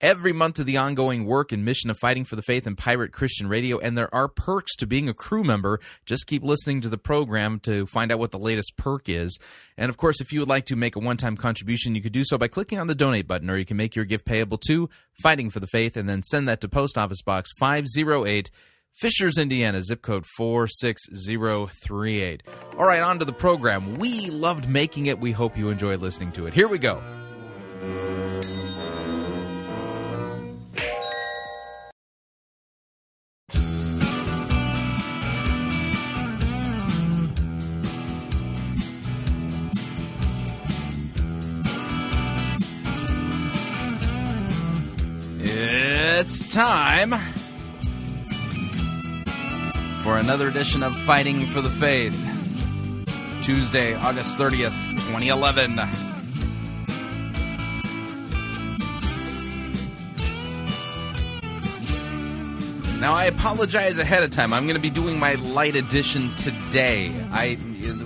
every month to the ongoing work and mission of Fighting for the Faith and Pirate Christian Radio, and there are perks to being a crew member. Just keep listening to the program to find out what the latest perk is. And, of course, if you would like to make a one-time contribution, you could do so by clicking on the donate button, or you can make your gift payable to Fighting for the Faith and then send that to Post Office Box 508, Fishers, Indiana, zip code 46038. All right, on to the program. We loved making it. We hope you enjoy listening to it. Here we go. It's time for another edition of Fighting for the Faith, Tuesday, August 30th, 2011. Now, I apologize ahead of time. I'm going to be doing my light edition today.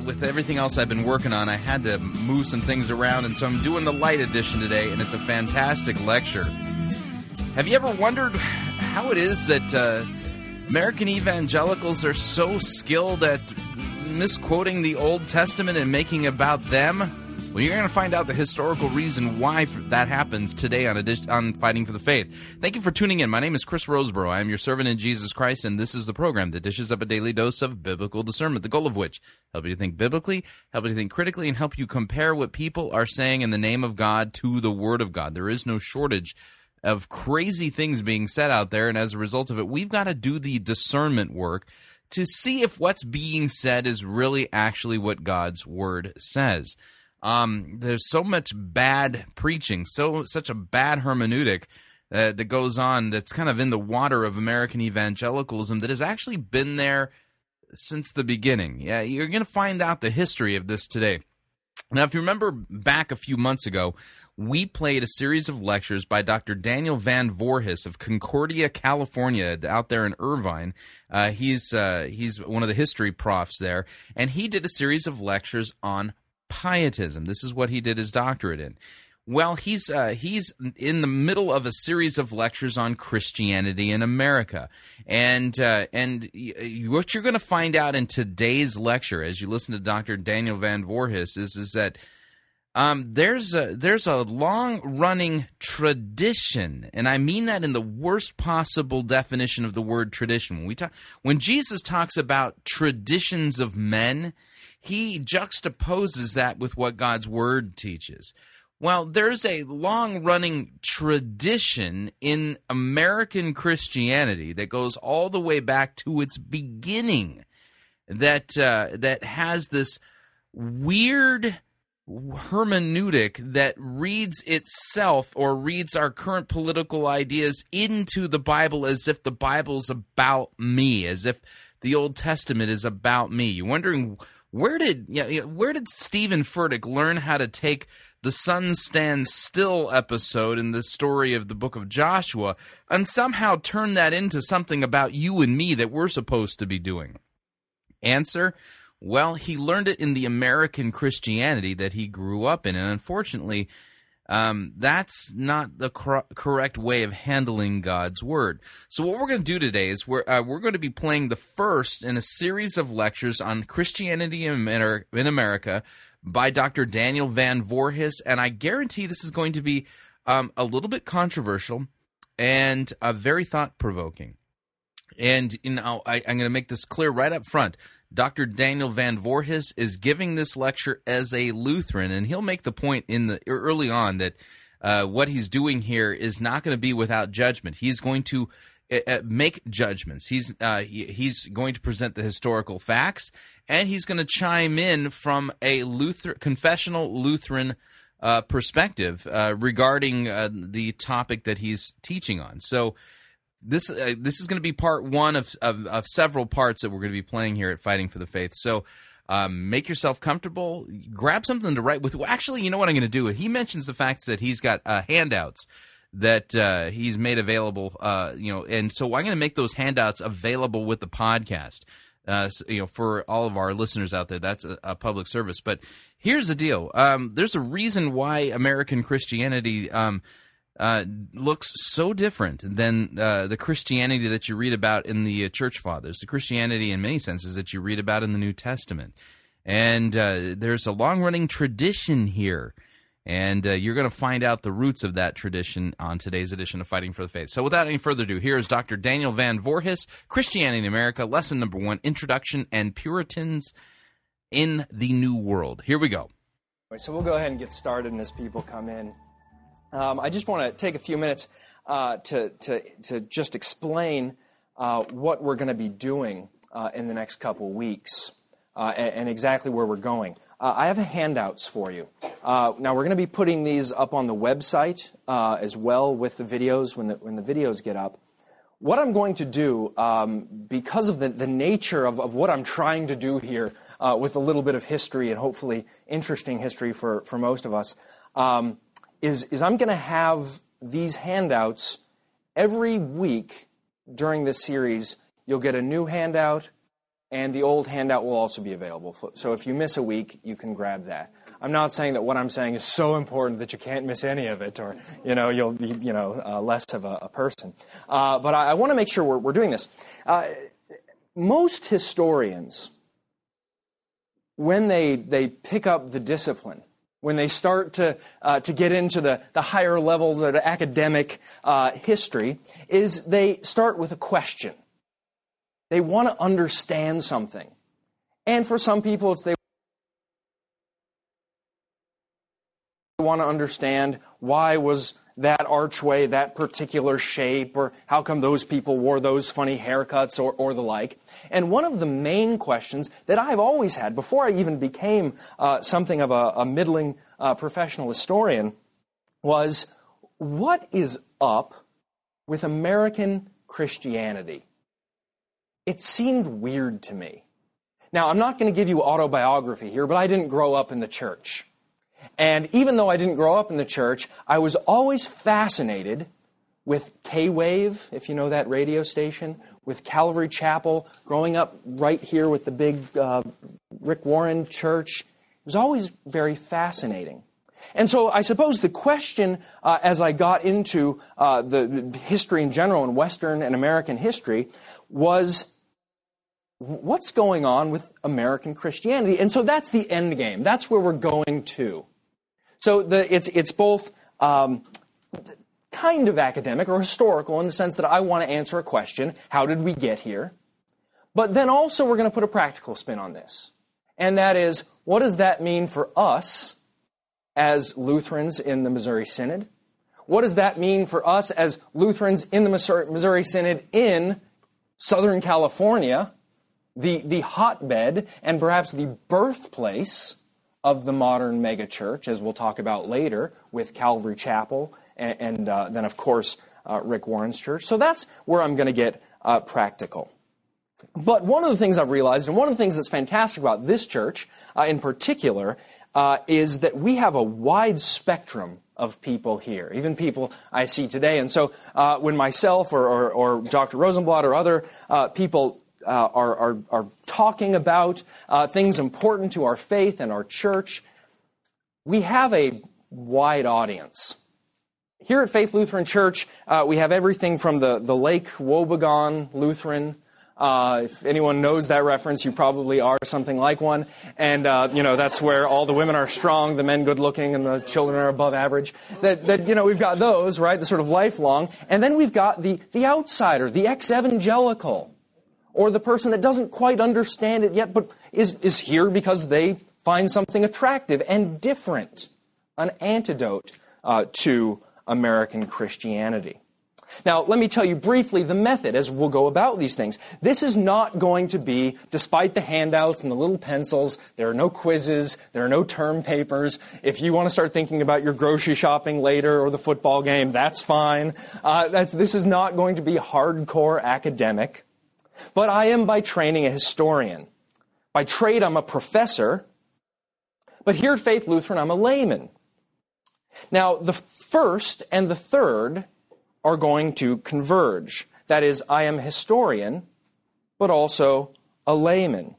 With everything else I've been working on, I had to move some things around, and so I'm doing the light edition today, and it's a fantastic lecture. Have you ever wondered how it is that American evangelicals are so skilled at misquoting the Old Testament and making about them? Well, you're going to find out the historical reason why that happens today on Fighting for the Faith. Thank you for tuning in. My name is Chris Rosebrough. I am your servant in Jesus Christ, and this is the program that dishes up a daily dose of biblical discernment, the goal of which, help you to think biblically, help you to think critically, and help you compare what people are saying in the name of God to the Word of God. There is no shortage of crazy things being said out there, and as a result of it, we've got to do the discernment work to see if what's being said is really actually what God's Word says. There's so much bad preaching, such a bad hermeneutic that goes on that's kind of in the water of American evangelicalism that has actually been there since the beginning. Yeah, you're going to find out the history of this today. Now, if you remember back a few months ago, we played a series of lectures by Dr. Daniel Van Voorhis of Concordia, California, out there in Irvine. He's one of the history profs there, and he did a series of lectures on pietism. This is what he did his doctorate in. Well, he's in the middle of a series of lectures on Christianity in America, and what you're going to find out in today's lecture, as you listen to Dr. Daniel Van Voorhis, is that there's a long-running tradition, and I mean that in the worst possible definition of the word tradition. When Jesus talks about traditions of men, he juxtaposes that with what God's Word teaches. Well, there's a long-running tradition in American Christianity that goes all the way back to its beginning that has this weird hermeneutic that reads itself or reads our current political ideas into the Bible as if the Bible's about me, as if the Old Testament is about me. You're wondering, where did Stephen Furtick learn how to take the Sun Stand Still episode in the story of the book of Joshua and somehow turn that into something about you and me that we're supposed to be doing? Answer? Well, he learned it in the American Christianity that he grew up in, and unfortunately, that's not the correct way of handling God's Word. So what we're going to do today is we're going to be playing the first in a series of lectures on Christianity in America by Dr. Daniel Van Voorhis, and I guarantee this is going to be a little bit controversial and very thought-provoking. And I'm going to make this clear right up front. Dr. Daniel Van Voorhis is giving this lecture as a Lutheran, and he'll make the point in the early on that what he's doing here is not going to be without judgment. He's going to make judgments. He's going to present the historical facts, and he's going to chime in from a confessional Lutheran perspective regarding the topic that he's teaching on. So this is going to be part one of several parts that we're going to be playing here at Fighting for the Faith. So make yourself comfortable. Grab something to write with. Well, actually, you know what I'm going to do? He mentions the fact that he's got handouts that he's made available, and so I'm going to make those handouts available with the podcast, for all of our listeners out there. That's a public service. But here's the deal: there's a reason why American Christianity looks so different than the Christianity that you read about in the Church Fathers, the Christianity in many senses that you read about in the New Testament. And there's a long-running tradition here, and you're going to find out the roots of that tradition on today's edition of Fighting for the Faith. So without any further ado, here is Dr. Daniel Van Voorhis, Christianity in America, Lesson Number 1, Introduction and Puritans in the New World. Here we go. So we'll go ahead and get started, and as people come in, I just want to take a few minutes to just explain what we're going to be doing in the next couple weeks and exactly where we're going. I have handouts for you. Now, we're going to be putting these up on the website as well with the videos when the videos get up. What I'm going to do, because of the nature of what I'm trying to do here with a little bit of history and hopefully interesting history for most of us, is I'm going to have these handouts every week during this series. You'll get a new handout, and the old handout will also be available. So if you miss a week, you can grab that. I'm not saying that what I'm saying is so important that you can't miss any of it, or you'll be less of a person. But I want to make sure we're doing this. Most historians, when they pick up the discipline, when they start to get into the higher levels of academic history, is they start with a question. They want to understand something. And for some people, it's they want to understand why was that archway that particular shape, or how come those people wore those funny haircuts, or the like. And one of the main questions that I've always had, before I even became something of a middling professional historian, was, what is up with American Christianity? It seemed weird to me. Now, I'm not going to give you autobiography here, but I didn't grow up in the church. And even though I didn't grow up in the church, I was always fascinated with K-Wave, if you know that radio station, with Calvary Chapel, growing up right here with the big Rick Warren church. It was always very fascinating. And so I suppose the question, as I got into the history in general in Western and American history, was, what's going on with American Christianity? And so that's the end game. That's where we're going to. So it's both kind of academic or historical in the sense that I want to answer a question, how did we get here? But then also we're going to put a practical spin on this. And that is, what does that mean for us as Lutherans in the Missouri Synod? What does that mean for us as Lutherans in the Missouri Synod in Southern California, the hotbed and perhaps the birthplace of the modern megachurch, as we'll talk about later with Calvary Chapel and then, of course, Rick Warren's church. So that's where I'm going to get practical. But one of the things I've realized, and one of the things that's fantastic about this church in particular, is that we have a wide spectrum of people here, even people I see today. And so when myself or Dr. Rosenblatt or other people are talking about things important to our faith and our church, we have a wide audience. Here at Faith Lutheran Church, we have everything from the Lake Wobegon Lutheran. If anyone knows that reference, you probably are something like one. And, that's where all the women are strong, the men good looking, and the children are above average. We've got those, right, the sort of lifelong. And then we've got the outsider, the ex-evangelical, or the person that doesn't quite understand it yet but is here because they find something attractive and different, an antidote to American Christianity. Now, let me tell you briefly the method as we'll go about these things. This is not going to be, despite the handouts and the little pencils, there are no quizzes, there are no term papers. If you want to start thinking about your grocery shopping later or the football game, that's fine. This is not going to be hardcore academic. But I am by training a historian. By trade, I'm a professor. But here at Faith Lutheran, I'm a layman. Now, the first and the third are going to converge. That is, I am a historian, but also a layman.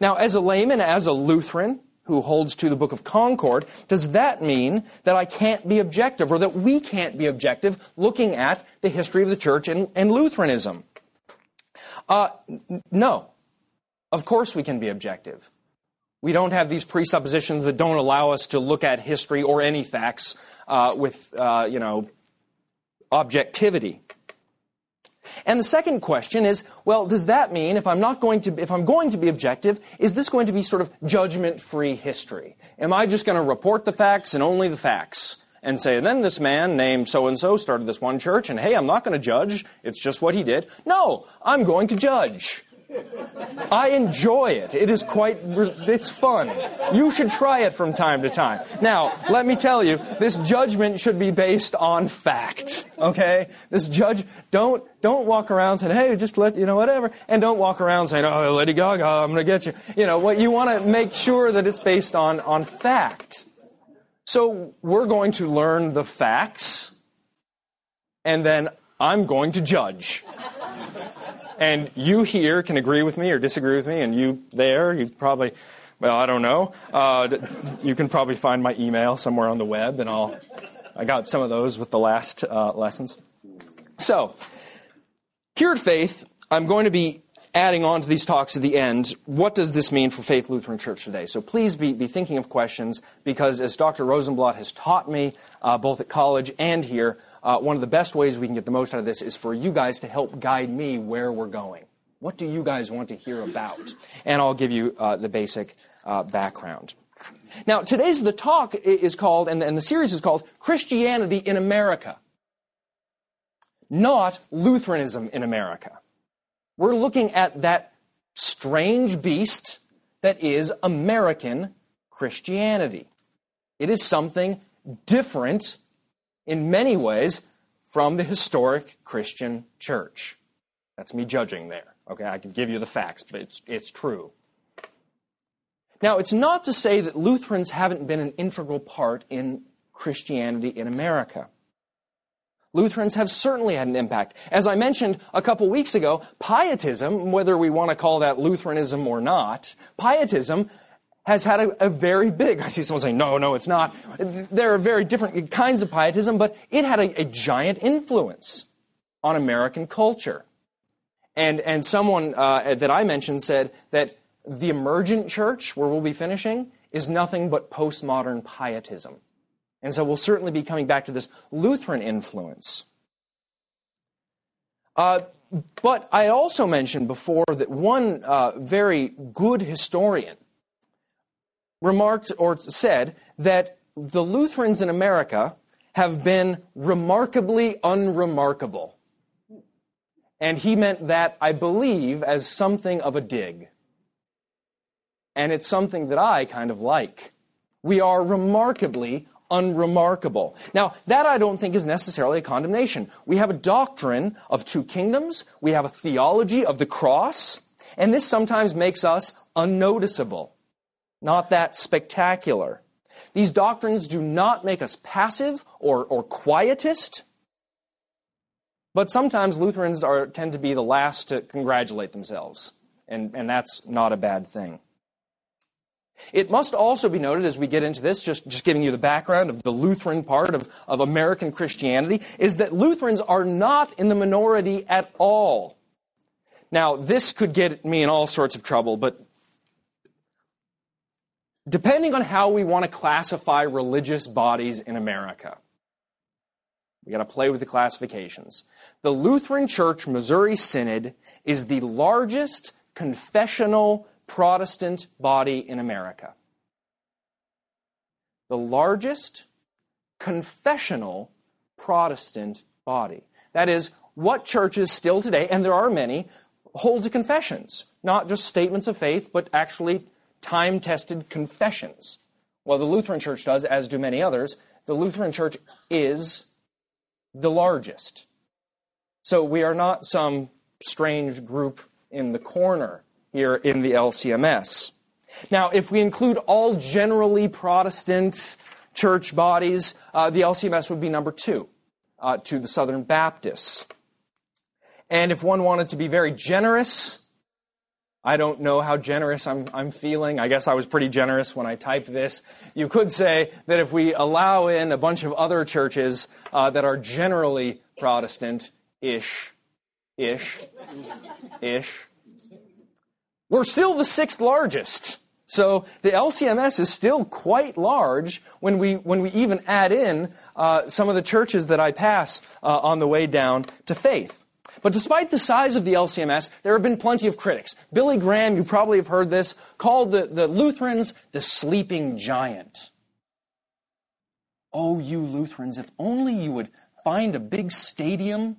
Now, as a layman, as a Lutheran who holds to the Book of Concord, does that mean that I can't be objective, or that we can't be objective looking at the history of the Church and Lutheranism? No. Of course we can be objective. We don't have these presuppositions that don't allow us to look at history or any facts with objectivity. And the second question is, well, does that mean if I'm going to be objective, is this going to be sort of judgment-free history? Am I just going to report the facts and only the facts and say, then this man named so-and-so started this one church, and hey, I'm not going to judge, it's just what he did. No, I'm going to judge. I enjoy it. It's fun. You should try it from time to time. Now, let me tell you, this judgment should be based on fact, okay? Don't walk around saying, hey, just whatever, and don't walk around saying, oh, Lady Gaga, I'm going to get you. You want to make sure that it's based on fact. So we're going to learn the facts, and then I'm going to judge. And you here can agree with me or disagree with me, and you there, you probably, well, I don't know. You can probably find my email somewhere on the web, and I got some of those with the last lessons. So, here at Faith, I'm going to be adding on to these talks at the end, what does this mean for Faith Lutheran Church today? So please be thinking of questions, because as Dr. Rosenblatt has taught me, both at college and here, one of the best ways we can get the most out of this is for you guys to help guide me where we're going. What do you guys want to hear about? And I'll give you the basic background. Now, today's the talk is called, and the series is called, Christianity in America, not Lutheranism in America. We're looking at that strange beast that is American Christianity. It is something different in many ways from the historic Christian church. That's me judging there. Okay, I can give you the facts, but it's true. Now, it's not to say that Lutherans haven't been an integral part in Christianity in America. Lutherans have certainly had an impact. As I mentioned a couple weeks ago, pietism, whether we want to call that Lutheranism or not, pietism has had a very big... I see someone saying, no, it's not. There are very different kinds of pietism, but it had a giant influence on American culture. And someone that I mentioned said that the emergent church, where we'll be finishing, is nothing but postmodern pietism. And so we'll certainly be coming back to this Lutheran influence. But I also mentioned before that one very good historian remarked or said that the Lutherans in America have been remarkably unremarkable. And he meant that, I believe, as something of a dig. And it's something that I kind of like. We are remarkably unremarkable. Now, that I don't think is necessarily a condemnation. We have a doctrine of two kingdoms, we have a theology of the cross, and this sometimes makes us unnoticeable, not that spectacular. These doctrines do not make us passive or quietist, but sometimes Lutherans tend to be the last to congratulate themselves, and that's not a bad thing. It must also be noted, as we get into this, just giving you the background of the Lutheran part of American Christianity, is that Lutherans are not in the minority at all. Now, this could get me in all sorts of trouble, but depending on how we want to classify religious bodies in America, We got to play with the classifications. The Lutheran Church Missouri Synod is the largest confessional Protestant body in America. The largest confessional Protestant body. That is, what churches still today, and there are many, hold to confessions, not just statements of faith, but actually time-tested confessions. Well, the Lutheran Church does, as do many others. The Lutheran Church is the largest. So we are not some strange group in the corner here in the LCMS. Now, if we include all generally Protestant church bodies, the LCMS would be number 2 to the Southern Baptists. And if one wanted to be very generous, I don't know how generous I'm feeling. I guess I was pretty generous when I typed this. You could say that if we allow in a bunch of other churches that are generally Protestant-ish, we're still the 6th largest. So the LCMS is still quite large when we even add in some of the churches that I pass on the way down to faith. But despite the size of the LCMS, there have been plenty of critics. Billy Graham, you probably have heard this, called the Lutherans the sleeping giant. Oh, you Lutherans, if only you would find a big stadium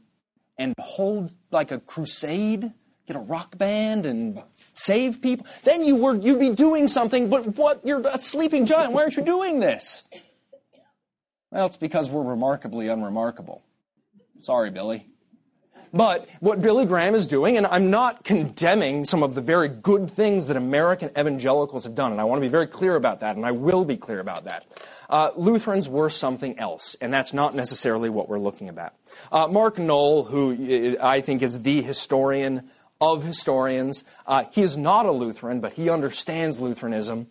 and hold like a crusade, get a rock band and save people, then you'd be doing something, but what? You're a sleeping giant. Why aren't you doing this? Well, it's because we're remarkably unremarkable. Sorry, Billy. But what Billy Graham is doing, and I'm not condemning some of the very good things that American evangelicals have done, and I want to be very clear about that, and I will be clear about that. Lutherans were something else, and that's not necessarily what we're looking about. Mark Noll, who I think is the historian of historians, he is not a Lutheran, but he understands Lutheranism.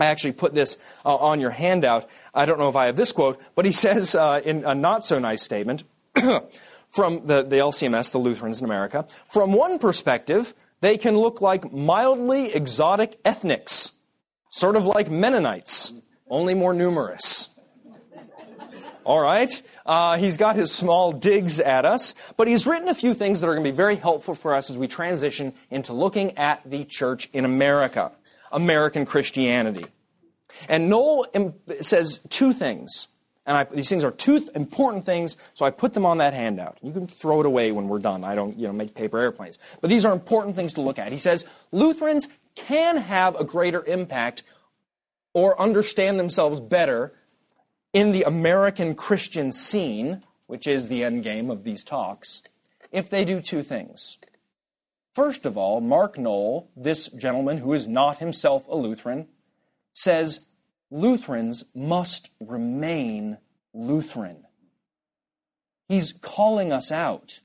I actually put this on your handout. I don't know if I have this quote, but he says in a not-so-nice statement, from the LCMS, the Lutherans in America, from one perspective, they can look like mildly exotic ethnics, sort of like Mennonites, only more numerous. All right, he's got his small digs at us, but he's written a few things that are going to be very helpful for us as we transition into looking at the church in America, American Christianity. And Noel says 2 things. And these things are 2 important things, so I put them on that handout. You can throw it away when we're done. I don't, make paper airplanes. But these are important things to look at. He says, Lutherans can have a greater impact or understand themselves better in the American Christian scene, which is the end game of these talks, if they do 2 things. First of all, Mark Noll, this gentleman who is not himself a Lutheran, says, Lutherans must remain Lutheran. He's calling us out.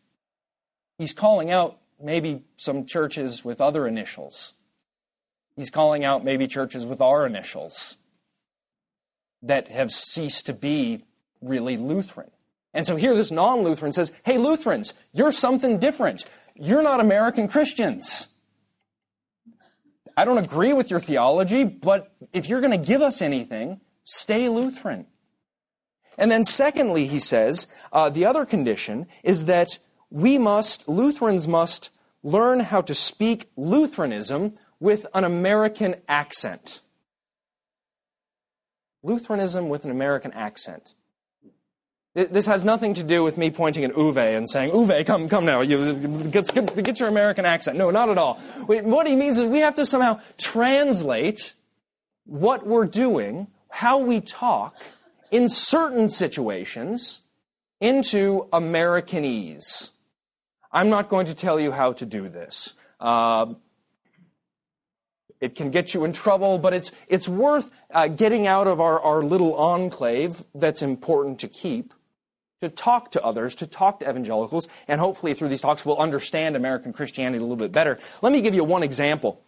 He's calling out maybe some churches with other initials. He's calling out maybe churches with our initials that have ceased to be really Lutheran. And so here this non-Lutheran says, hey, Lutherans, you're something different. You're not American Christians. I don't agree with your theology, but if you're going to give us anything, stay Lutheran. And then secondly, he says, the other condition is that Lutherans must learn how to speak Lutheranism with an American accent. Lutheranism with an American accent. This has nothing to do with me pointing at Uwe and saying, Uwe, come now, get your American accent. No, not at all. What he means is we have to somehow translate what we're doing, how we talk, in certain situations, into Americanese. I'm not going to tell you how to do this. It can get you in trouble, but it's worth getting out of our little enclave that's important to keep, to talk to others, to talk to evangelicals, and hopefully through these talks we'll understand American Christianity a little bit better. Let me give you one example.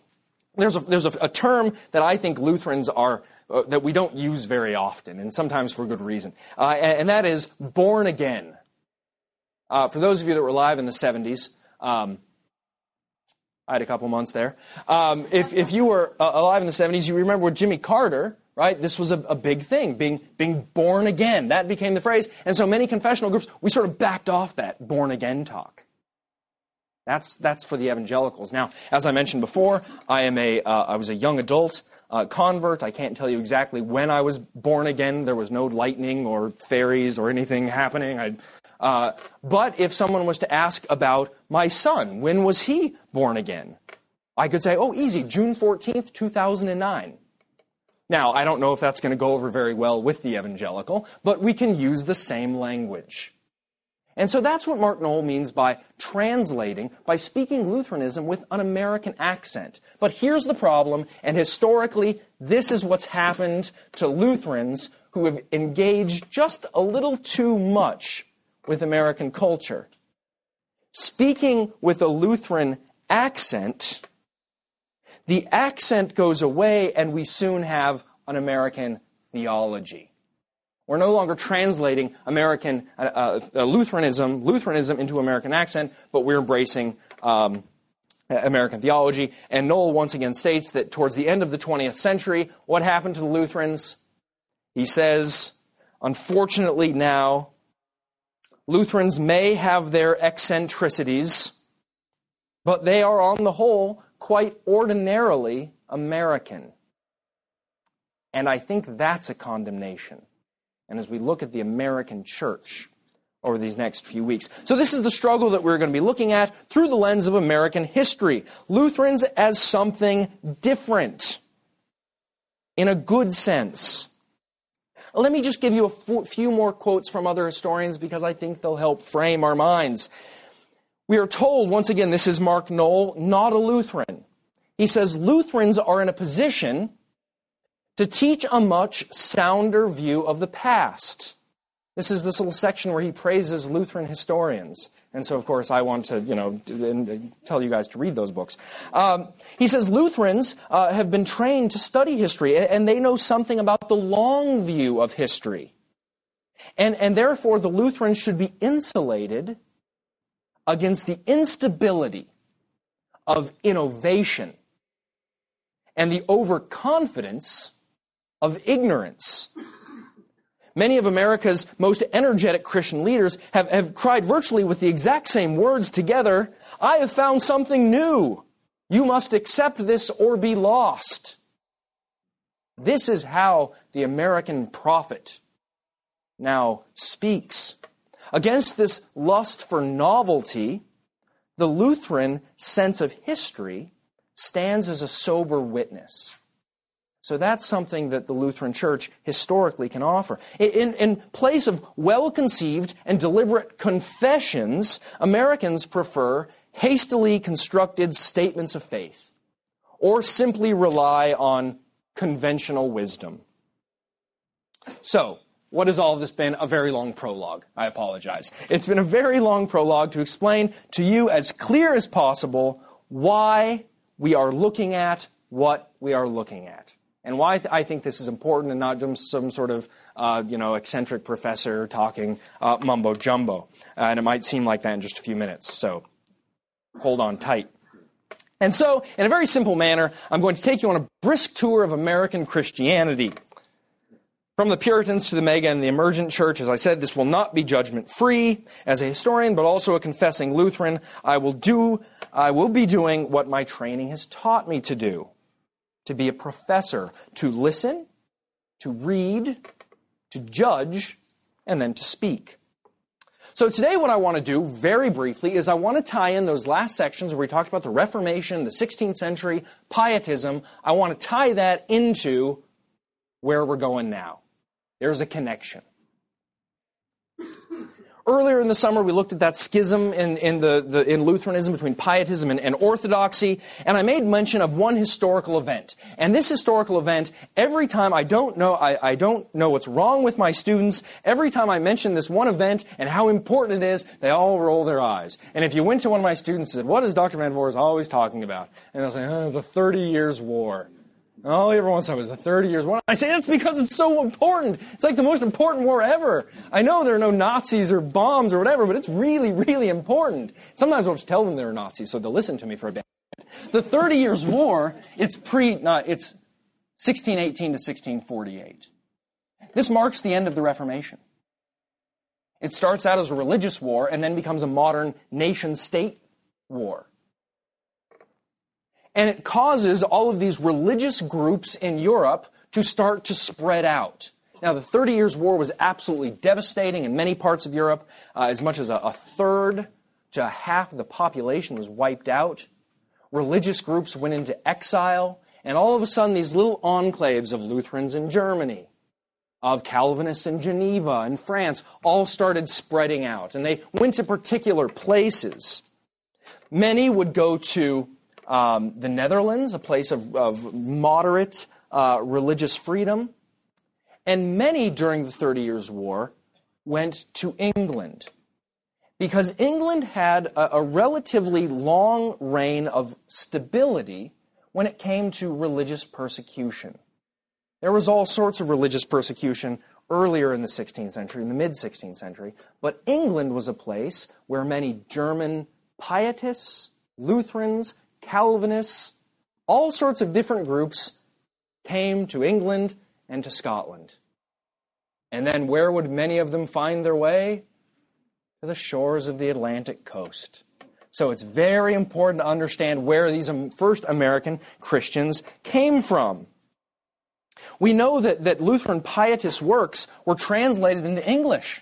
There's a term that I think Lutherans are, that we don't use very often, and sometimes for good reason, and that is born again. For those of you that were alive in the 70s, I had a couple months there. If you were alive in the 70s, you remember what Jimmy Carter, right? This was a big thing, being born again. That became the phrase. And so many confessional groups, we sort of backed off that born again talk. That's for the evangelicals. Now, as I mentioned before, I was a young adult convert. I can't tell you exactly when I was born again. There was no lightning or fairies or anything happening. But if someone was to ask about my son, when was he born again? I could say, oh, easy, June 14th, 2009. Now, I don't know if that's going to go over very well with the evangelical, but we can use the same language. And so that's what Mark Noll means by translating, by speaking Lutheranism with an American accent. But here's the problem, and historically, this is what's happened to Lutherans who have engaged just a little too much with American culture. Speaking with a Lutheran accent, the accent goes away, and we soon have an American theology. We're no longer translating American Lutheranism into American accent, but we're embracing American theology. And Noll once again states that towards the end of the 20th century, what happened to the Lutherans? He says, unfortunately now, Lutherans may have their eccentricities, but they are on the whole quite ordinarily American. And I think that's a condemnation. And as we look at the American church over these next few weeks. So this is the struggle that we're going to be looking at through the lens of American history. Lutherans as something different, in a good sense. Let me just give you a few more quotes from other historians because I think they'll help frame our minds. We are told, once again, this is Mark Noll, not a Lutheran. He says, Lutherans are in a position to teach a much sounder view of the past. This is this little section where he praises Lutheran historians. And so, of course, I want to, tell you guys to read those books. He says Lutherans have been trained to study history, and they know something about the long view of history. And therefore, the Lutherans should be insulated against the instability of innovation and the overconfidence of ignorance. Many of America's most energetic Christian leaders have cried virtually with the exact same words together, I have found something new. You must accept this or be lost. This is how the American prophet now speaks. Against this lust for novelty, the Lutheran sense of history stands as a sober witness. So that's something that the Lutheran Church historically can offer. In place of well-conceived and deliberate confessions, Americans prefer hastily constructed statements of faith or simply rely on conventional wisdom. So, what has all of this been? A very long prologue. I apologize. It's been a very long prologue to explain to you as clear as possible why we are looking at what we are looking at. And why I think this is important and not just some sort of, eccentric professor talking mumbo-jumbo. And it might seem like that in just a few minutes, so hold on tight. And so, in a very simple manner, I'm going to take you on a brisk tour of American Christianity. From the Puritans to the Mega and the Emergent Church, as I said, this will not be judgment-free. As a historian, but also a confessing Lutheran, I will be doing what my training has taught me to do. To be a professor, to listen, to read, to judge, and then to speak. So today what I want to do, very briefly, is I want to tie in those last sections where we talked about the Reformation, the 16th century, pietism. I want to tie that into where we're going now. There's a connection. Earlier in the summer, we looked at that schism in Lutheranism between pietism and orthodoxy, and I made mention of one historical event. And this historical event, every time I don't know what's wrong with my students, every time I mention this one event and how important it is, they all roll their eyes. And if you went to one of my students and said, what is Dr. Van Voorhis always talking about? And they'll say, the 30 Years' War. All everyone wants to know is the 30 Years' War. I say that's because it's so important. It's like the most important war ever. I know there are no Nazis or bombs or whatever, but it's really, really important. Sometimes I'll just tell them there are Nazis, so they'll listen to me for a bit. The 30 Years' War, it's 1618 to 1648. This marks the end of the Reformation. It starts out as a religious war and then becomes a modern nation-state war. And it causes all of these religious groups in Europe to start to spread out. Now, the 30 Years' War was absolutely devastating in many parts of Europe. As much as a third to half of the population was wiped out. Religious groups went into exile. And all of a sudden, these little enclaves of Lutherans in Germany, of Calvinists in Geneva and France, all started spreading out. And they went to particular places. Many would go to the Netherlands, a place of moderate religious freedom. And many during the 30 Years' War went to England, because England had a relatively long reign of stability when it came to religious persecution. There was all sorts of religious persecution earlier in the 16th century, in the mid-16th century, but England was a place where many German pietists, Lutherans, Calvinists, all sorts of different groups came to England and to Scotland. And then where would many of them find their way? To the shores of the Atlantic coast. So it's very important to understand where these first American Christians came from. We know that Lutheran pietist works were translated into English.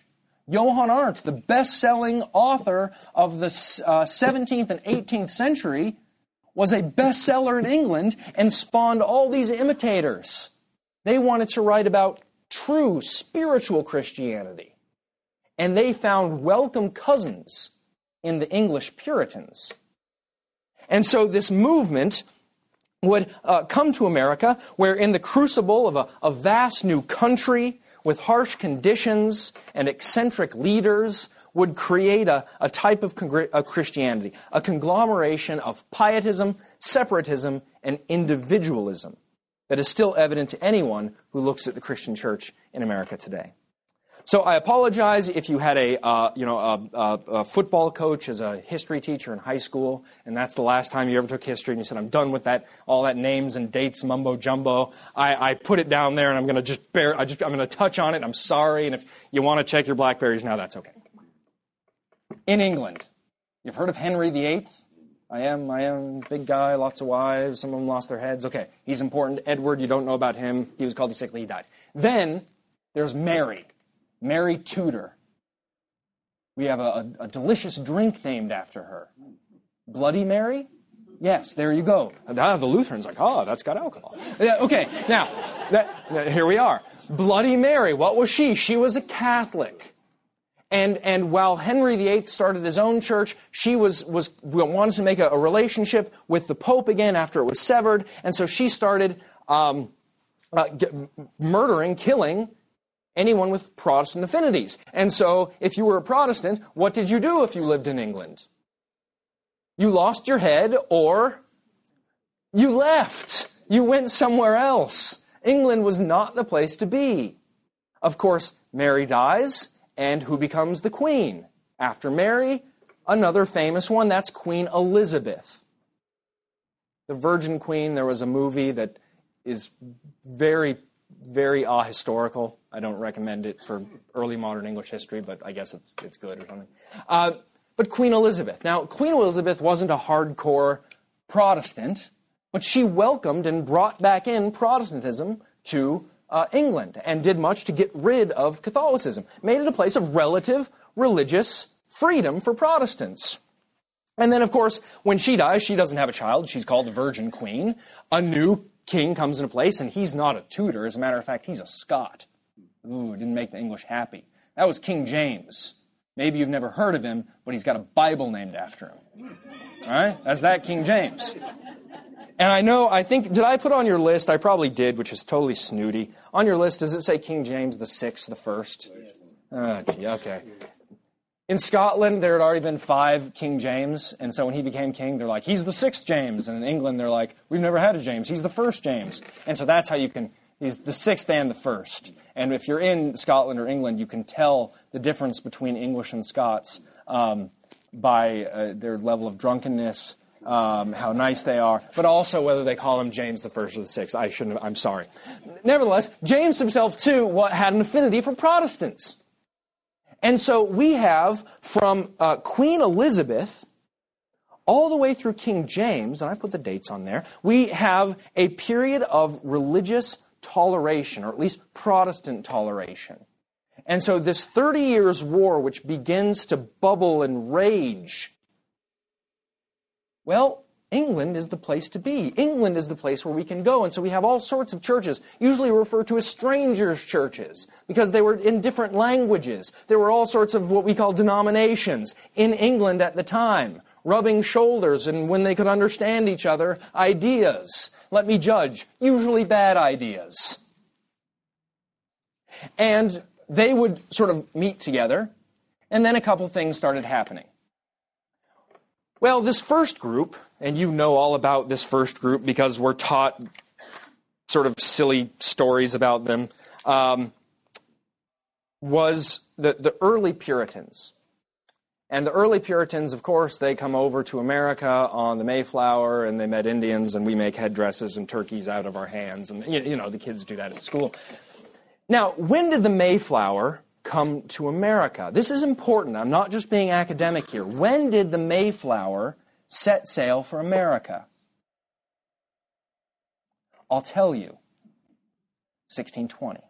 Johann Arndt, the best-selling author of the 17th and 18th century, was a bestseller in England and spawned all these imitators. They wanted to write about true spiritual Christianity. And they found welcome cousins in the English Puritans. And so this movement would come to America, where in the crucible of a vast new country with harsh conditions and eccentric leaders would create a type of Christianity, a conglomeration of pietism, separatism, and individualism that is still evident to anyone who looks at the Christian church in America today. So I apologize if you had a football coach as a history teacher in high school, and that's the last time you ever took history, and you said, I'm done with that, all that names and dates mumbo jumbo. I put it down there, and I'm going to I'm going to touch on it. I'm sorry, and if you want to check your Blackberries now, that's okay. In England, you've heard of Henry VIII. I am big guy, lots of wives. Some of them lost their heads. Okay, he's important. Edward, you don't know about him. He was called the sickly. He died. Then there's Mary Tudor. We have a delicious drink named after her. Bloody Mary? Yes, there you go. The Lutherans are like, that's got alcohol. Yeah, okay, now, here we are. Bloody Mary, what was she? She was a Catholic. And while Henry VIII started his own church, she wanted to make a relationship with the Pope again after it was severed, and so she started murdering, killing anyone with Protestant affinities. And so, if you were a Protestant, what did you do if you lived in England? You lost your head, or you left. You went somewhere else. England was not the place to be. Of course, Mary dies, and who becomes the queen? After Mary, another famous one, that's Queen Elizabeth. The Virgin Queen, there was a movie that is very, very ahistorical. I don't recommend it for early modern English history, but I guess it's good or something. But Queen Elizabeth. Now, Queen Elizabeth wasn't a hardcore Protestant, but she welcomed and brought back in Protestantism to England and did much to get rid of Catholicism, made it a place of relative religious freedom for Protestants. And then, of course, when she dies, she doesn't have a child. She's called the Virgin Queen. A new king comes into place, and he's not a Tudor. As a matter of fact, he's a Scot. Ooh, didn't make the English happy. That was King James. Maybe you've never heard of him, but he's got a Bible named after him. All right? That's that King James. And did I put on your list? I probably did, which is totally snooty. On your list, does it say King James the Sixth, the First? Okay. In Scotland, there had already been 5 King James, and so when he became king, they're like, he's the sixth James. And in England, they're like, we've never had a James. He's the first James. And so that's how you can... He's the sixth and the first. And if you're in Scotland or England, you can tell the difference between English and Scots by their level of drunkenness, how nice they are, but also whether they call him James the First or the Sixth. I shouldn't have, I'm sorry. Nevertheless, James himself, too, had an affinity for Protestants. And so we have from Queen Elizabeth all the way through King James, and I put the dates on there, we have a period of religious toleration, or at least Protestant toleration. And so this 30 Years' War, which begins to bubble and rage, well, England is the place to be. England is the place where we can go. And so we have all sorts of churches, usually referred to as strangers' churches, because they were in different languages. There were all sorts of what we call denominations in England at the time, rubbing shoulders, and when they could understand each other, ideas. Let me judge, usually bad ideas. And they would sort of meet together, and then a couple things started happening. Well, this first group, and you know all about this first group because we're taught sort of silly stories about them, was the early Puritans. And the early Puritans, of course, they come over to America on the Mayflower, and they met Indians, and we make headdresses and turkeys out of our hands. And, you know, the kids do that at school. Now, when did the Mayflower come to America? This is important. I'm not just being academic here. When did the Mayflower set sail for America? I'll tell you. 1620.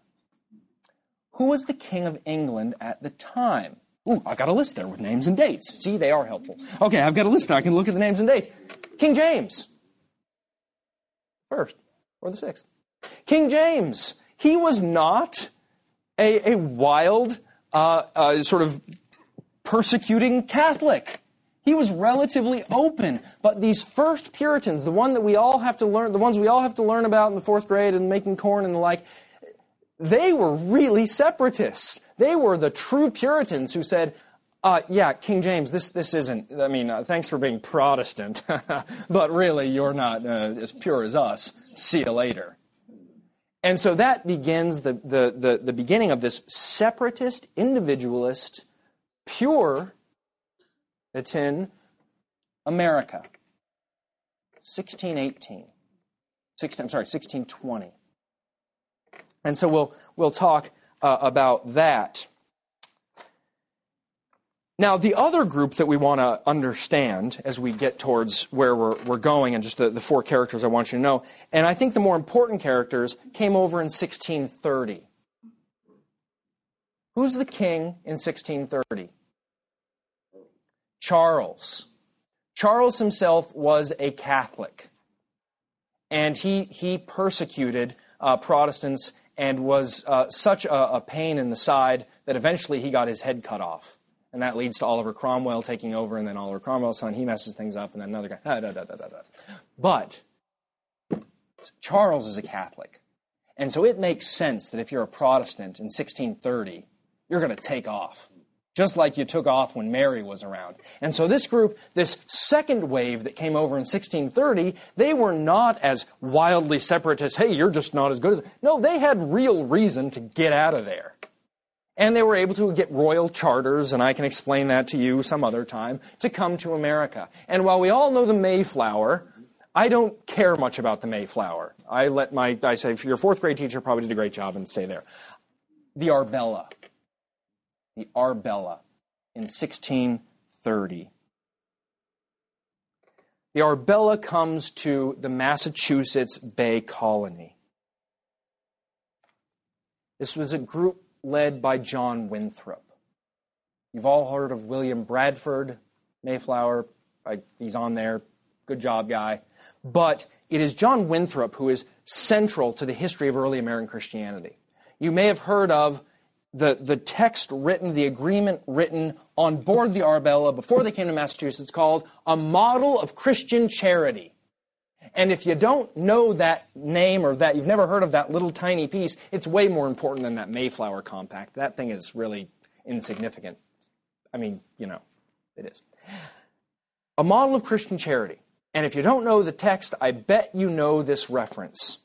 Who was the King of England at the time? Ooh, I've got a list there with names and dates. See, they are helpful. Okay, I've got a list now. I can look at the names and dates. King James. First, or the sixth. King James. He was not a wild, sort of persecuting Catholic. He was relatively open. But these first Puritans, the ones we all have to learn about in the fourth grade and making corn and the like, they were really separatists. They were the true Puritans who said, yeah, King James, this isn't, I mean, thanks for being Protestant, but really you're not as pure as us. See you later. And so that begins the beginning of this separatist, individualist, Puritan America. 1620. And so we'll talk about that. Now, the other group that we want to understand as we get towards where we're going, and just the four characters I want you to know, and I think the more important characters came over in 1630. Who's the king in 1630? Charles. Charles himself was a Catholic, and he persecuted Protestants and was such a pain in the side that eventually he got his head cut off. And that leads to Oliver Cromwell taking over, and then Oliver Cromwell's son, he messes things up, and then another guy. But Charles is a Catholic. And so it makes sense that if you're a Protestant in 1630, you're going to take off, just like you took off when Mary was around. And so this group, this second wave that came over in 1630, they were not as wildly separatist, hey, you're just not as good as... No, they had real reason to get out of there. And they were able to get royal charters, and I can explain that to you some other time, to come to America. And while we all know the Mayflower, I don't care much about the Mayflower. I say, your fourth grade teacher probably did a great job and stay there. The Arbella. The Arbella in 1630. The Arbella comes to the Massachusetts Bay Colony. This was a group led by John Winthrop. You've all heard of William Bradford, Mayflower. He's on there. Good job, guy. But it is John Winthrop who is central to the history of early American Christianity. You may have heard of the text written, the agreement written on board the Arbella before they came to Massachusetts called A Model of Christian Charity. And if you don't know that name or that you've never heard of that little tiny piece, it's way more important than that Mayflower Compact. That thing is really insignificant. I mean, you know, it is. A Model of Christian Charity. And if you don't know the text, I bet you know this reference.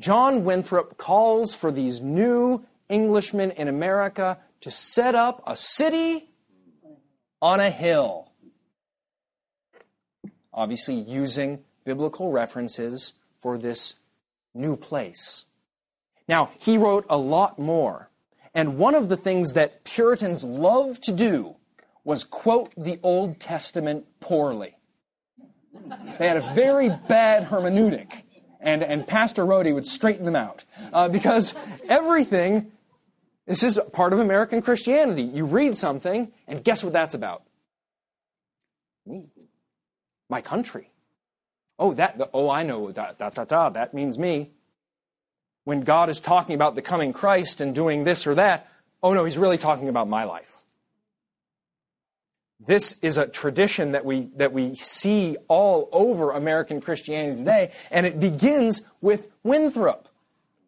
John Winthrop calls for these new Englishmen in America to set up a city on a hill. obviously using biblical references for this new place. Now, he wrote a lot more, and one of the things that Puritans loved to do was quote the Old Testament poorly. They had a very bad hermeneutic, and Pastor Rohde would straighten them out, because everything, this is part of American Christianity. You read something, and guess what that's about? Me. My country. I know, that means me. When God is talking about the coming Christ and doing this or that, oh no, he's really talking about my life. This is a tradition that we see all over American Christianity today, and it begins with Winthrop,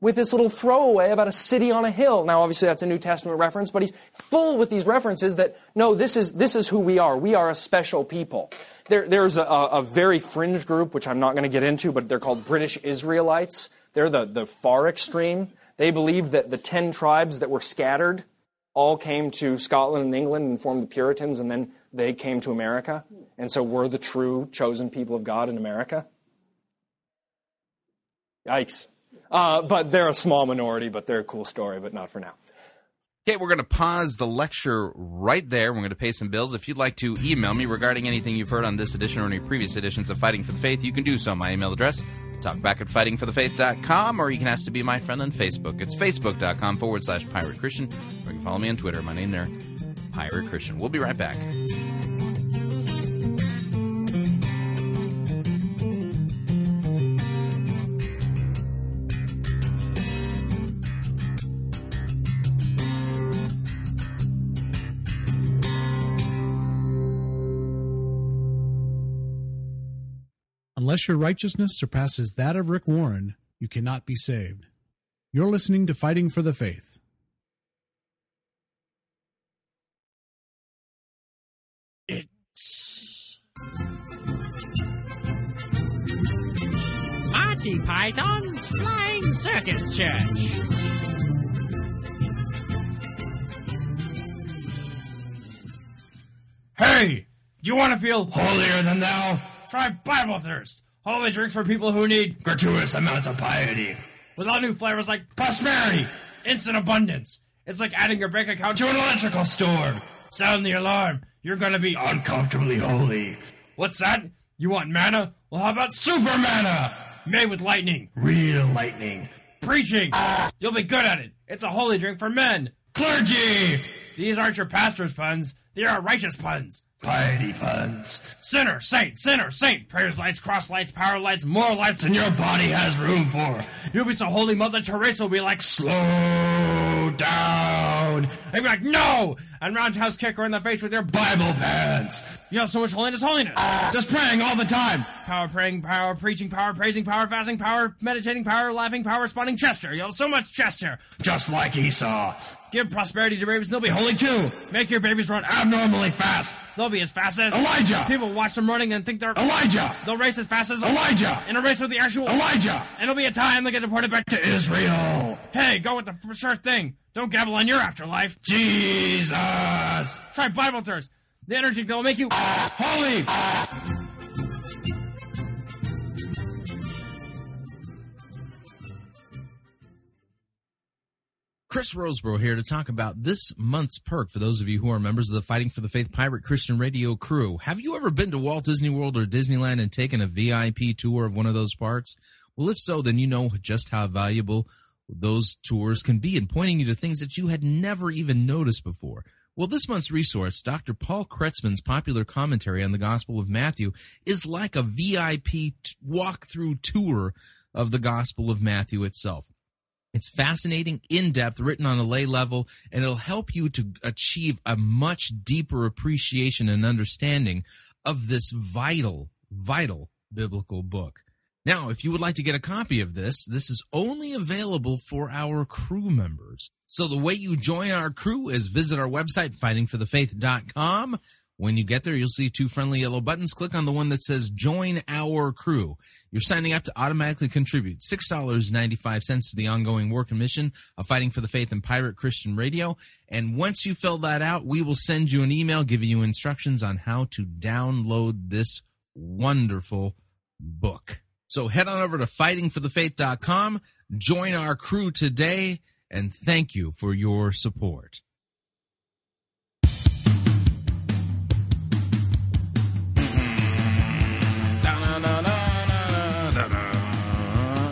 with this little throwaway about a city on a hill. Now, obviously, that's a New Testament reference, but he's full with these references that, no, this is who we are. We are a special people. There's a very fringe group, which I'm not going to get into, but they're called British Israelites. They're the far extreme. They believe that the 10 tribes that were scattered all came to Scotland and England and formed the Puritans, and then they came to America. And so we're the true chosen people of God in America. Yikes. But they're a small minority, but they're a cool story, but not for now. Okay, we're going to pause the lecture right there. We're going to pay some bills. If you'd like to email me regarding anything you've heard on this edition or any previous editions of Fighting for the Faith, you can do so. My email address, talkback@fightingforthefaith.com, or you can ask to be my friend on Facebook. It's facebook.com/Pirate Christian, or you can follow me on Twitter. My name there, Pirate Christian. We'll be right back. Unless your righteousness surpasses that of Rick Warren, you cannot be saved. You're listening to Fighting for the Faith. It's Monty Python's Flying Circus Church. Hey, do you want to feel holier than thou? Try Bible Thirst, homemade drinks for people who need gratuitous amounts of piety, with all new flavors like prosperity, instant abundance. It's like adding your bank account to an electrical storm. Sound the alarm. You're going to be uncomfortably holy. What's that? You want manna? Well, how about super manna? Made with lightning. Real lightning. Preaching. You'll be good at it. It's a holy drink for men. Clergy. These aren't your pastor's puns. They are righteous puns. Piety puns. Sinner, saint, prayers lights, cross lights, power lights, more lights than your body has room for. You'll be so holy, Mother Teresa will be like, slow down. And you'll be like, no! And roundhouse kick her in the face with your Bible pants. You have so much holiness. Just praying all the time. Power praying, power preaching, power praising, power fasting, power meditating, power laughing, power responding, Chester. You have so much Chester. Just like Esau. Give prosperity to babies, they'll be holy too. Make your babies run abnormally fast. They'll be as fast as Elijah. People watch them running and think they're Elijah. They'll race as fast as Elijah. In a race with the actual Elijah. And it'll be a time they get deported back to Israel. Hey, go with the sure thing. Don't gabble on your afterlife. Jesus. Try Bible Thirst. The energy that will make you holy. Chris Rosebrough here to talk about this month's perk for those of you who are members of the Fighting for the Faith Pirate Christian Radio crew. Have you ever been to Walt Disney World or Disneyland and taken a VIP tour of one of those parks? Well, if so, then you know just how valuable those tours can be in pointing you to things that you had never even noticed before. Well, this month's resource, Dr. Paul Kretzmann's popular commentary on the Gospel of Matthew, is like a VIP walkthrough tour of the Gospel of Matthew itself. It's fascinating, in-depth, written on a lay level, and it'll help you to achieve a much deeper appreciation and understanding of this vital, vital biblical book. Now, if you would like to get a copy of this, this is only available for our crew members. So the way you join our crew is visit our website, fightingforthefaith.com. When you get there, you'll see two friendly yellow buttons. Click on the one that says Join Our Crew. You're signing up to automatically contribute $6.95 to the ongoing work and mission of Fighting for the Faith and Pirate Christian Radio. And once you fill that out, we will send you an email giving you instructions on how to download this wonderful book. So head on over to fightingforthefaith.com, join our crew today, and thank you for your support.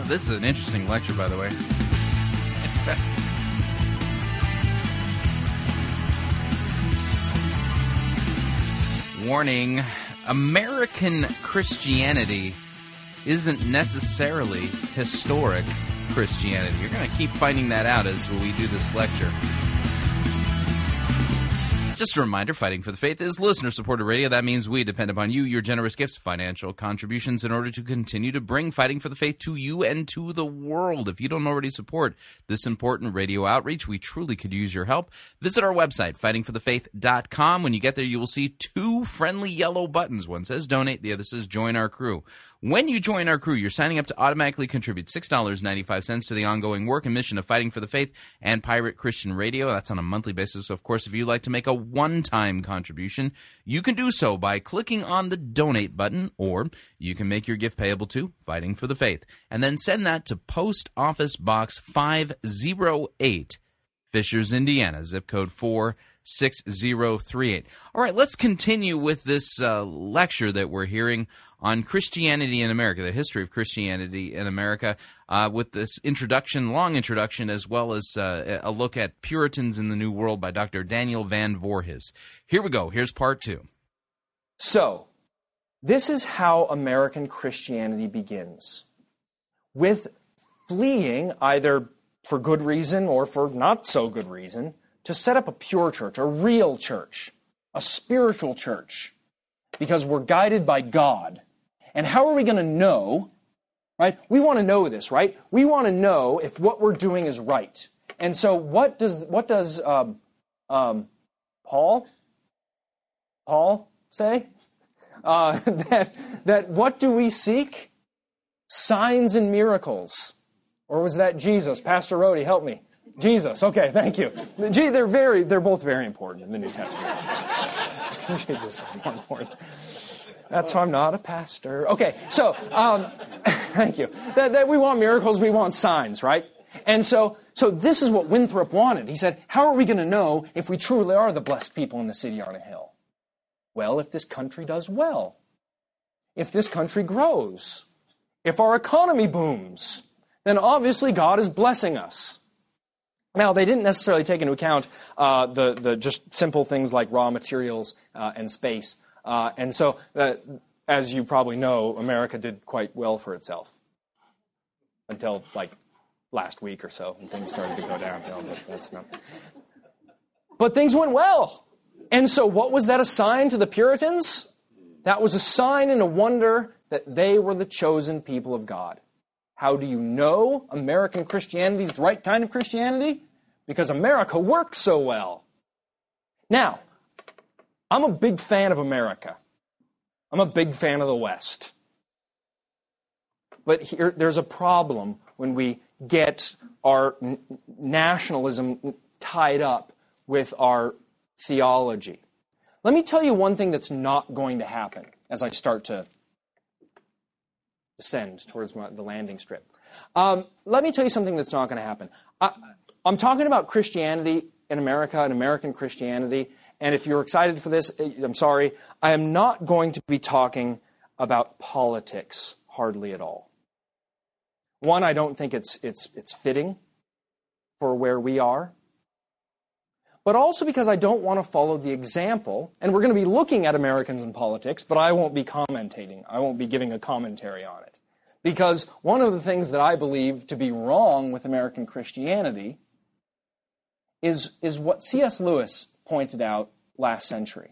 This is an interesting lecture, by the way. Warning, American Christianity isn't necessarily historic Christianity. You're going to keep finding that out as we do this lecture. Just a reminder, Fighting for the Faith is listener-supported radio. That means we depend upon you, your generous gifts, financial contributions, in order to continue to bring Fighting for the Faith to you and to the world. If you don't already support this important radio outreach, we truly could use your help. Visit our website, fightingforthefaith.com. When you get there, you will see two friendly yellow buttons. One says donate, the other says join our crew. When you join our crew, you're signing up to automatically contribute $6.95 to the ongoing work and mission of Fighting for the Faith and Pirate Christian Radio. That's on a monthly basis. Of course, if you'd like to make a one-time contribution, you can do so by clicking on the Donate button, or you can make your gift payable to Fighting for the Faith, and then send that to Post Office Box 508, Fishers, Indiana, zip code 46038. All right, let's continue with this lecture that we're hearing on Christianity in America, the history of Christianity in America, with this introduction, long introduction, as well as a look at Puritans in the New World by Dr. Daniel Van Voorhis. Here we go. Here's part two. So, this is how American Christianity begins, with fleeing, either for good reason or for not so good reason, to set up a pure church, a real church, a spiritual church, because we're guided by God. And how are we going to know, right? We want to know this, right? We want to know if what we're doing is right. And so what does Paul say? That what do we seek? Signs and miracles. Or was that Jesus? Pastor Rhodey, help me. Jesus. Okay, thank you. They're both very important in the New Testament. Jesus is more important. That's why I'm not a pastor. Okay, so thank you. That we want miracles, we want signs, right? And so this is what Winthrop wanted. He said, how are we going to know if we truly are the blessed people in the city on a hill? Well, if this country does well, if this country grows, if our economy booms, then obviously God is blessing us. Now, they didn't necessarily take into account the just simple things like raw materials and space. And so, as you probably know, America did quite well for itself until, like, last week or so, and things started to go downhill. But things went well. And so what was that a sign to the Puritans? That was a sign and a wonder that they were the chosen people of God. How do you know American Christianity is the right kind of Christianity? Because America works so well. Now, I'm a big fan of America. I'm a big fan of the West. But here, there's a problem when we get our nationalism tied up with our theology. Let me tell you one thing that's not going to happen as I start to descend towards the landing strip. Let me tell you something that's not going to happen. I'm talking about Christianity in America and American Christianity, and if you're excited for this, I'm sorry. I am not going to be talking about politics hardly at all. One, I don't think it's fitting for where we are, but also because I don't want to follow the example, and we're going to be looking at Americans in politics, but I won't be commentating. I won't be giving a commentary on it. Because one of the things that I believe to be wrong with American Christianity is what C.S. Lewis pointed out last century.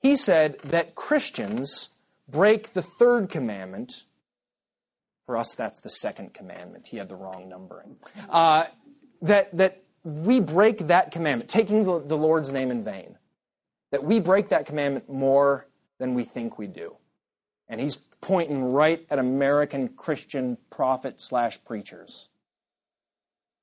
He said that Christians break the third commandment. For us, that's the second commandment. He had the wrong numbering. We break that commandment, taking the Lord's name in vain, that we break that commandment more than we think we do. And he's pointing right at American Christian prophet/preachers.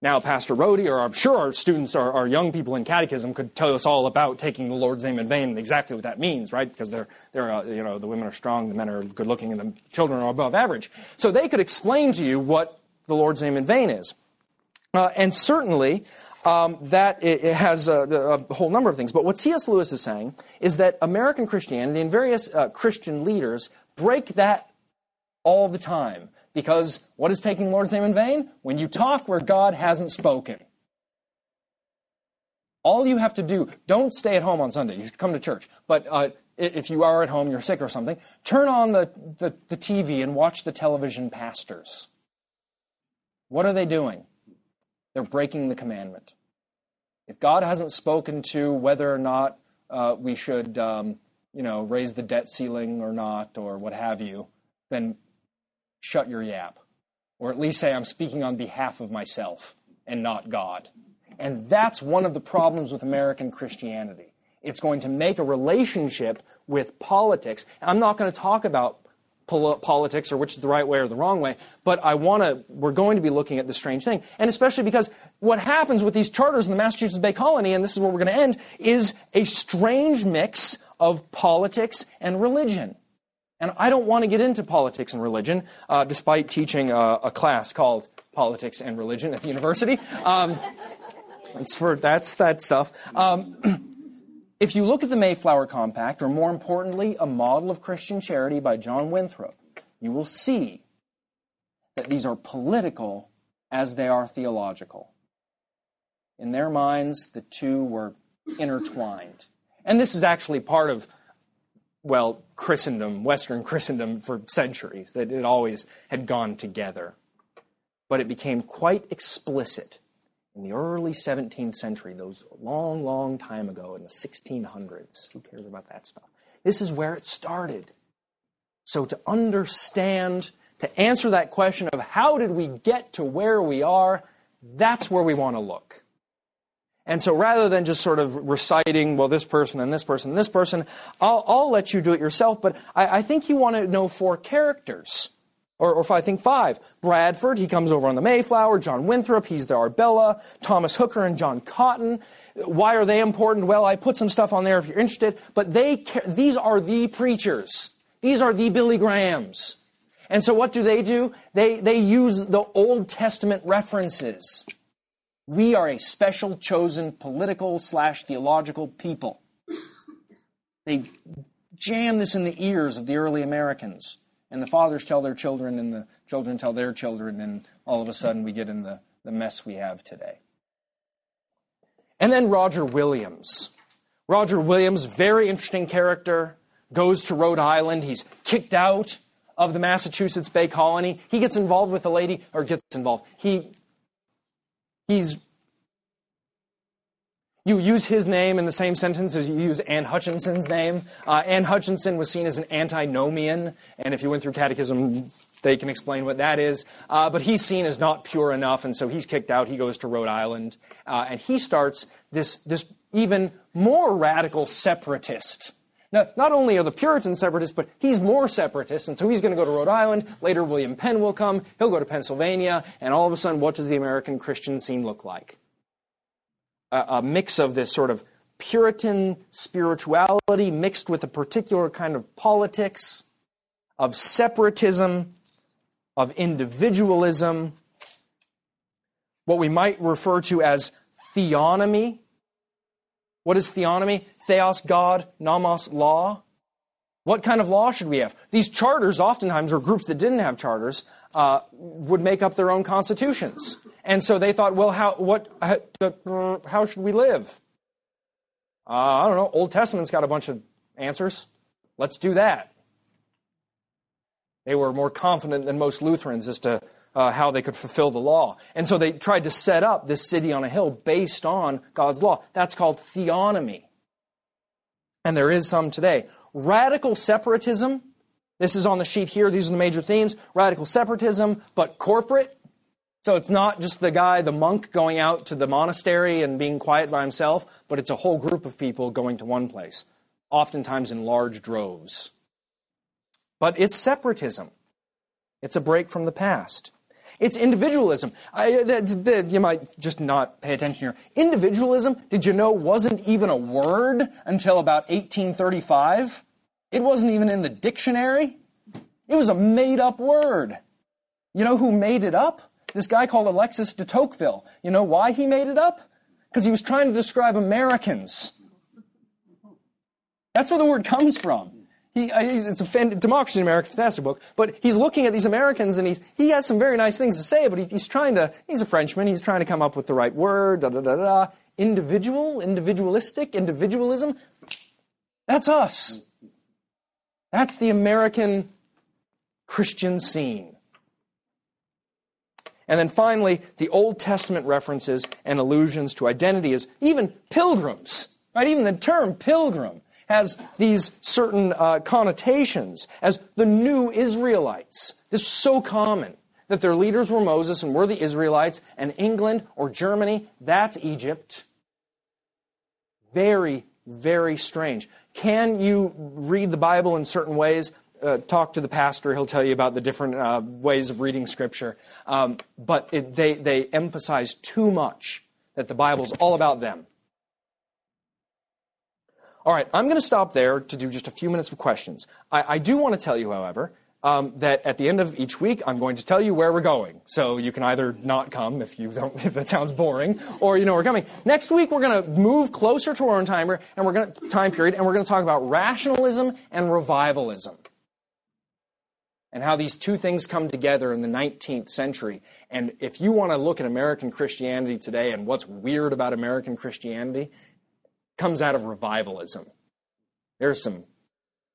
Now, Pastor Rohde, or I'm sure our students, our young people in catechism, could tell us all about taking the Lord's name in vain and exactly what that means, right? Because they're the women are strong, the men are good looking, and the children are above average. So they could explain to you what the Lord's name in vain is. And certainly, that it has a whole number of things. But what C.S. Lewis is saying is that American Christianity and various Christian leaders break that all the time. Because what is taking the Lord's name in vain? When you talk where God hasn't spoken. All you have to do, don't stay at home on Sunday. You should come to church. But if you are at home, you're sick or something, turn on the TV and watch the television pastors. What are they doing? They're breaking the commandment. If God hasn't spoken to whether or not we should raise the debt ceiling or not or what have you, then shut your yap, or at least say, I'm speaking on behalf of myself and not God. And that's one of the problems with American Christianity. It's going to make a relationship with politics. I'm not going to talk about politics or which is the right way or the wrong way, but we're going to be looking at this strange thing. And especially because what happens with these charters in the Massachusetts Bay Colony, and this is where we're going to end, is a strange mix of politics and religion. And I don't want to get into politics and religion, despite teaching a class called Politics and Religion at the university. That's that stuff. If you look at the Mayflower Compact, or more importantly, A Model of Christian Charity by John Winthrop, you will see that these are political as they are theological. In their minds, the two were intertwined. And this is actually part of Christendom, Western Christendom for centuries, that it always had gone together. But it became quite explicit in the early 17th century, those long, long time ago in the 1600s. Who cares about that stuff? This is where it started. So to understand, to answer that question of how did we get to where we are, that's where we want to look. And so rather than just sort of reciting, this person and this person and this person, I'll let you do it yourself, but I think you want to know four characters, or five. Bradford, he comes over on the Mayflower. John Winthrop, he's the Arbella. Thomas Hooker and John Cotton. Why are they important? Well, I put some stuff on there if you're interested, but these are the preachers. These are the Billy Grahams. And so what do? They use the Old Testament references. We are a special, chosen, political/theological people. They jam this in the ears of the early Americans. And the fathers tell their children, and the children tell their children, and all of a sudden we get in the mess we have today. And then Roger Williams. Roger Williams, very interesting character, goes to Rhode Island. He's kicked out of the Massachusetts Bay Colony. He gets involved with a lady, or gets involved. You use his name in the same sentence as you use Anne Hutchinson's name. Anne Hutchinson was seen as an antinomian, and if you went through catechism, they can explain what that is. But he's seen as not pure enough, and so he's kicked out. He goes to Rhode Island, and he starts this even more radical separatist. Now, not only are the Puritans separatists, but he's more separatist, and so he's going to go to Rhode Island. Later, William Penn will come. He'll go to Pennsylvania, and all of a sudden, what does the American Christian scene look like? A mix of this sort of Puritan spirituality mixed with a particular kind of politics, of separatism, of individualism, what we might refer to as theonomy. What is theonomy? Theos, God, nomos, law. What kind of law should we have? These charters oftentimes, or groups that didn't have charters, would make up their own constitutions. And so they thought, how should we live? I don't know, Old Testament's got a bunch of answers. Let's do that. They were more confident than most Lutherans as to how they could fulfill the law. And so they tried to set up this city on a hill based on God's law. That's called theonomy. And there is some today. Radical separatism. This is on the sheet here. These are the major themes. Radical separatism, but corporate. So it's not just the monk, going out to the monastery and being quiet by himself, but it's a whole group of people going to one place, oftentimes in large droves. But it's separatism. It's a break from the past. It's individualism. You might just not pay attention here. Individualism, did you know, wasn't even a word until about 1835? It wasn't even in the dictionary. It was a made-up word. You know who made it up? This guy called Alexis de Tocqueville. You know why he made it up? Because he was trying to describe Americans. That's where the word comes from. It's a Democracy in America, fantastic book. But he's looking at these Americans, and he has some very nice things to say, but he's a Frenchman. He's trying to come up with the right word. Individual, individualistic, individualism. That's us. That's the American Christian scene. And then finally, the Old Testament references and allusions to identity as even pilgrims, right? Even the term pilgrim has these certain connotations as the new Israelites. This is so common that their leaders were Moses and were the Israelites, and England or Germany, that's Egypt. Very, very strange. Can you read the Bible in certain ways? Talk to the pastor. He'll tell you about the different ways of reading Scripture. But they emphasize too much that the Bible's all about them. All right, I'm going to stop there to do just a few minutes of questions. I do want to tell you, however, that at the end of each week, I'm going to tell you where we're going. So you can either not come if that sounds boring, or you know we're coming. Next week, we're going to move closer to our own time period, and we're going to talk about rationalism and revivalism, and how these two things come together in the 19th century. And if you want to look at American Christianity today and what's weird about American Christianity, it comes out of revivalism. There's some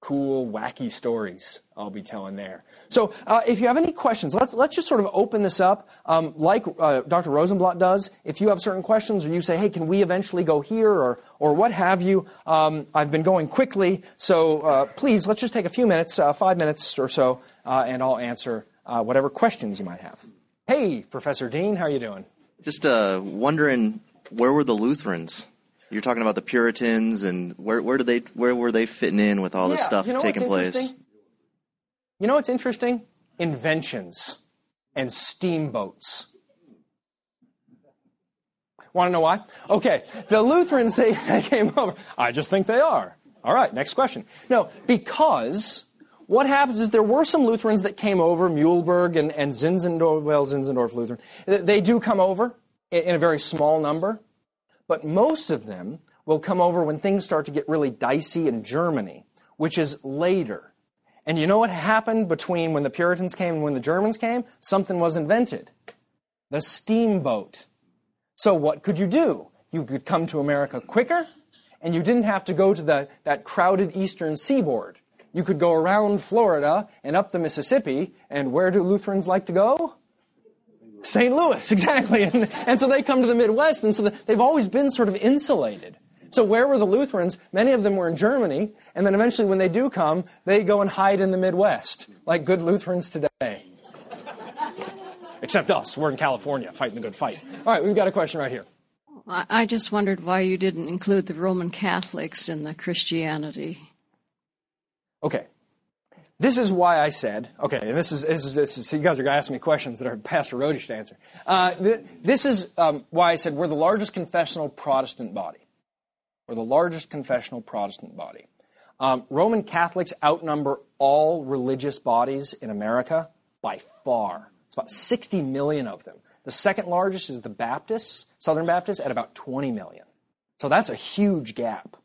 cool, wacky stories I'll be telling there. So if you have any questions, let's just sort of open this up like Dr. Rosenblatt does. If you have certain questions or you say, hey, can we eventually go here or what have you, I've been going quickly. So please, let's just take a few minutes, 5 minutes or so, and I'll answer whatever questions you might have. Hey, Professor Dean, how are you doing? Just wondering, where were the Lutherans? You're talking about the Puritans, and where were they fitting in with all this stuff taking place? You know what's interesting? Inventions and steamboats. Want to know why? Okay, the Lutherans, they came over. I just think they are. All right, next question. No, because what happens is there were some Lutherans that came over, Muehlberg and Zinzendorf, Lutheran. They do come over in a very small number. But most of them will come over when things start to get really dicey in Germany, which is later. And you know what happened between when the Puritans came and when the Germans came? Something was invented. The steamboat. So what could you do? You could come to America quicker, and you didn't have to go to that crowded eastern seaboard. You could go around Florida and up the Mississippi, and where do Lutherans like to go? St. Louis, exactly. And so they come to the Midwest, and so they've always been sort of insulated. So where were the Lutherans? Many of them were in Germany, and then eventually when they do come, they go and hide in the Midwest, like good Lutherans today. Except us. We're in California fighting the good fight. All right, we've got a question right here. I just wondered why you didn't include the Roman Catholics in the Christianity. Okay. This is why I said, okay, and this is you guys are going to ask me questions that are Pastor Rodish to answer. This is why I said we're the largest confessional Protestant body. We're the largest confessional Protestant body. Roman Catholics outnumber all religious bodies in America by far. It's about 60 million of them. The second largest is the Baptists, Southern Baptists, at about 20 million. So that's a huge gap.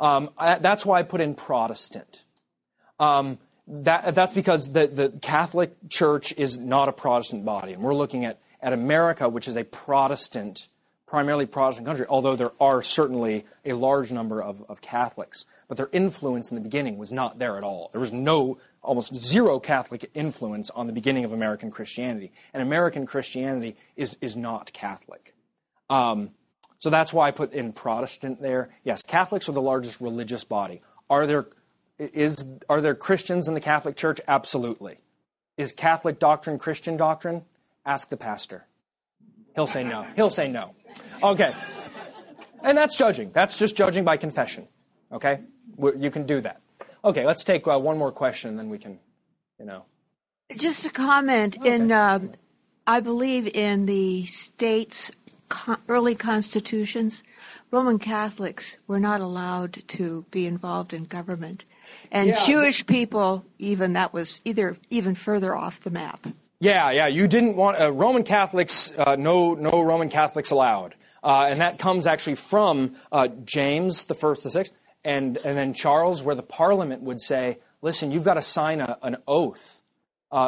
That's why I put in Protestant. That's because the Catholic Church is not a Protestant body. And we're looking at America, which is a Protestant, primarily Protestant country, although there are certainly a large number of Catholics. But their influence in the beginning was not there at all. There was almost zero Catholic influence on the beginning of American Christianity. And American Christianity is not Catholic. So that's why I put in Protestant there. Yes, Catholics are the largest religious body. Are there Christians in the Catholic Church? Absolutely. Is Catholic doctrine Christian doctrine? Ask the pastor. He'll say no. He'll say no. Okay. And that's judging. That's just judging by confession. Okay? You can do that. Okay, let's take one more question, and then we can, you know. Just a comment. Okay. In I believe in the state's early constitutions. Roman Catholics were not allowed to be involved in government. And Jewish people, even that was even further off the map. Yeah. You didn't want Roman Catholics, no Roman Catholics allowed. And that comes actually from James the First, the Sixth, and then Charles, where the Parliament would say, listen, you've got to sign an oath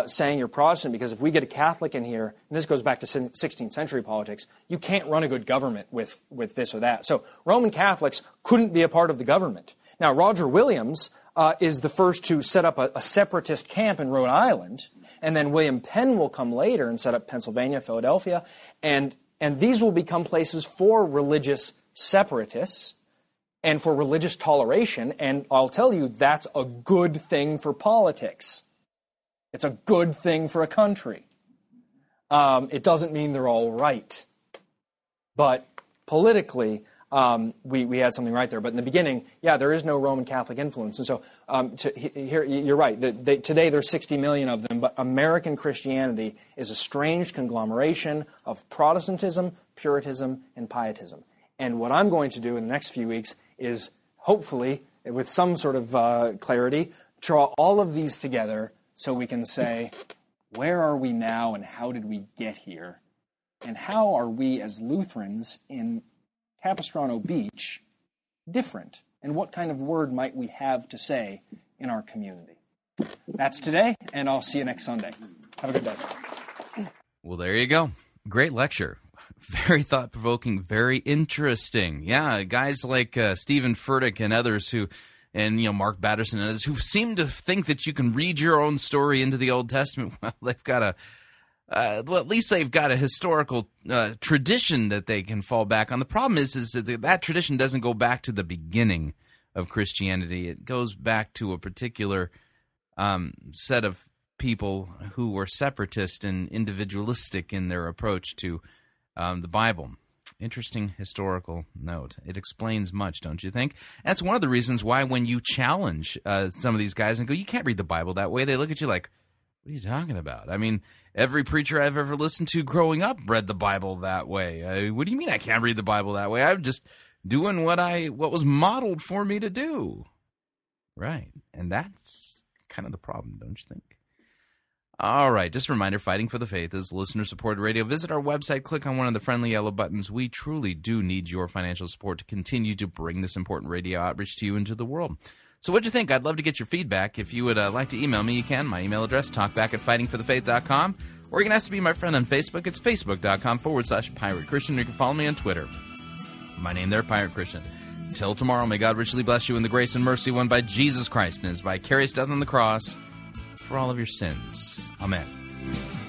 saying you're Protestant, because if we get a Catholic in here, and this goes back to 16th century politics, you can't run a good government with this or that. So Roman Catholics couldn't be a part of the government. Now, Roger Williams is the first to set up a separatist camp in Rhode Island, and then William Penn will come later and set up Pennsylvania, Philadelphia, and these will become places for religious separatists and for religious toleration, and I'll tell you, that's a good thing for politics. It's a good thing for a country. It doesn't mean they're all right. But politically, we had something right there. But in the beginning, there is no Roman Catholic influence. And so here you're right. Today there's 60 million of them, but American Christianity is a strange conglomeration of Protestantism, Puritanism, and Pietism. And what I'm going to do in the next few weeks is, hopefully, with some sort of clarity, draw all of these together so we can say, where are we now and how did we get here? And how are we as Lutherans in Capistrano Beach different? And what kind of word might we have to say in our community? That's today, and I'll see you next Sunday. Have a good day. Well, there you go. Great lecture. Very thought-provoking, very interesting. Yeah, guys like Stephen Furtick and others who... and, Mark Batterson and others who seem to think that you can read your own story into the Old Testament. Well, they've got a historical tradition that they can fall back on. The problem is that that tradition doesn't go back to the beginning of Christianity. It goes back to a particular set of people who were separatist and individualistic in their approach to the Bible. Interesting historical note. It explains much, don't you think? That's one of the reasons why when you challenge some of these guys and go, you can't read the Bible that way, they look at you like, what are you talking about? I mean, every preacher I've ever listened to growing up read the Bible that way. What do you mean I can't read the Bible that way? I'm just doing what was modeled for me to do. Right. And that's kind of the problem, don't you think? All right, just a reminder, Fighting for the Faith is listener-supported radio. Visit our website, click on one of the friendly yellow buttons. We truly do need your financial support to continue to bring this important radio outreach to you and to the world. So what'd you think? I'd love to get your feedback. If you would like to email me, you can. My email address, talkback@fightingforthefaith.com. Or you can ask to be my friend on Facebook. It's facebook.com/Pirate Christian. You can follow me on Twitter. My name there, Pirate Christian. Till tomorrow, may God richly bless you in the grace and mercy won by Jesus Christ and his vicarious death on the cross for all of your sins. Amen.